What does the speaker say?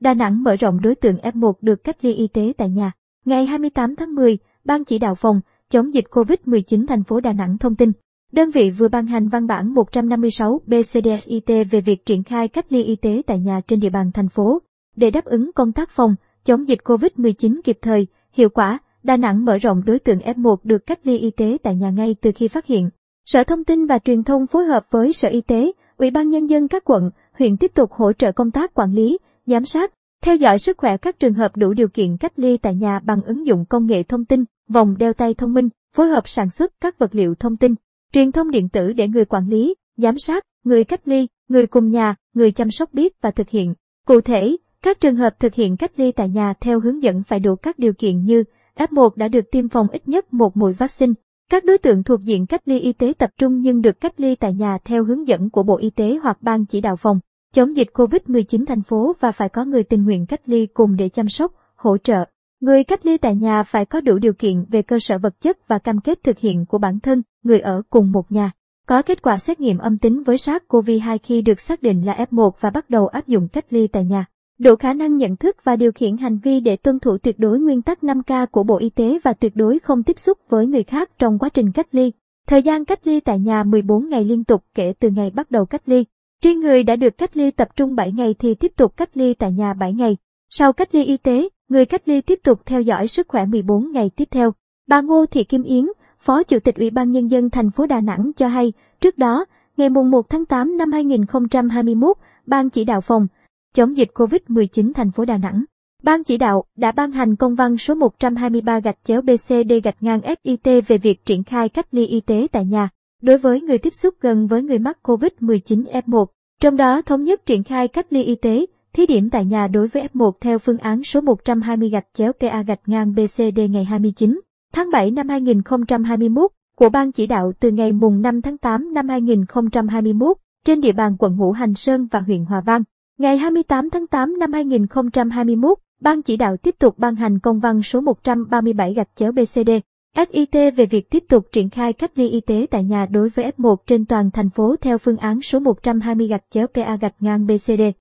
Đà Nẵng mở rộng đối tượng F1 được cách ly y tế tại nhà. Ngày 28 tháng 10, Ban chỉ đạo phòng chống dịch COVID-19 thành phố Đà Nẵng thông tin, đơn vị vừa ban hành văn bản 156 BCDSit về việc triển khai cách ly y tế tại nhà trên địa bàn thành phố. Để đáp ứng công tác phòng chống dịch COVID-19 kịp thời, hiệu quả, Đà Nẵng mở rộng đối tượng F1 được cách ly y tế tại nhà ngay từ khi phát hiện. Sở Thông tin và Truyền thông phối hợp với Sở Y tế, Ủy ban Nhân dân các quận, huyện tiếp tục hỗ trợ công tác quản lý, giám sát, theo dõi sức khỏe các trường hợp đủ điều kiện cách ly tại nhà bằng ứng dụng công nghệ thông tin, vòng đeo tay thông minh, phối hợp sản xuất các vật liệu thông tin, truyền thông điện tử để người quản lý, giám sát, người cách ly, người cùng nhà, người chăm sóc biết và thực hiện. Cụ thể, các trường hợp thực hiện cách ly tại nhà theo hướng dẫn phải đủ các điều kiện như F1 đã được tiêm phòng ít nhất một mũi vaccine, các đối tượng thuộc diện cách ly y tế tập trung nhưng được cách ly tại nhà theo hướng dẫn của Bộ Y tế hoặc Ban chỉ đạo phòng chống dịch COVID-19 thành phố và phải có người tình nguyện cách ly cùng để chăm sóc, hỗ trợ. Người cách ly tại nhà phải có đủ điều kiện về cơ sở vật chất và cam kết thực hiện của bản thân, người ở cùng một nhà. Có kết quả xét nghiệm âm tính với SARS-CoV-2 khi được xác định là F1 và bắt đầu áp dụng cách ly tại nhà. Đủ khả năng nhận thức và điều khiển hành vi để tuân thủ tuyệt đối nguyên tắc 5K của Bộ Y tế và tuyệt đối không tiếp xúc với người khác trong quá trình cách ly. Thời gian cách ly tại nhà 14 ngày liên tục kể từ ngày bắt đầu cách ly. Riêng người đã được cách ly tập trung 7 ngày thì tiếp tục cách ly tại nhà 7 ngày. Sau cách ly y tế, người cách ly tiếp tục theo dõi sức khỏe 14 ngày tiếp theo. Bà Ngô Thị Kim Yến, Phó Chủ tịch Ủy ban Nhân dân thành phố Đà Nẵng cho hay, trước đó, ngày 1 tháng 8 năm 2021, Ban chỉ đạo phòng chống dịch COVID-19 thành phố Đà Nẵng, Ban chỉ đạo đã ban hành công văn số 123/BCD-SIT về việc triển khai cách ly y tế tại nhà đối với người tiếp xúc gần với người mắc COVID-19 F1, trong đó thống nhất triển khai cách ly y tế thí điểm tại nhà đối với F1 theo phương án số 120/PA-BCD ngày 29 tháng 7 năm 2021 của Ban chỉ đạo từ ngày 5 tháng 8 năm 2021 trên địa bàn quận Ngũ Hành Sơn và huyện Hòa Vang. Ngày 28 tháng 8 năm 2021, Ban chỉ đạo tiếp tục ban hành công văn số 137/BCD-SIT về việc tiếp tục triển khai cách ly y tế tại nhà đối với F1 trên toàn thành phố theo phương án số 120/PA-BCD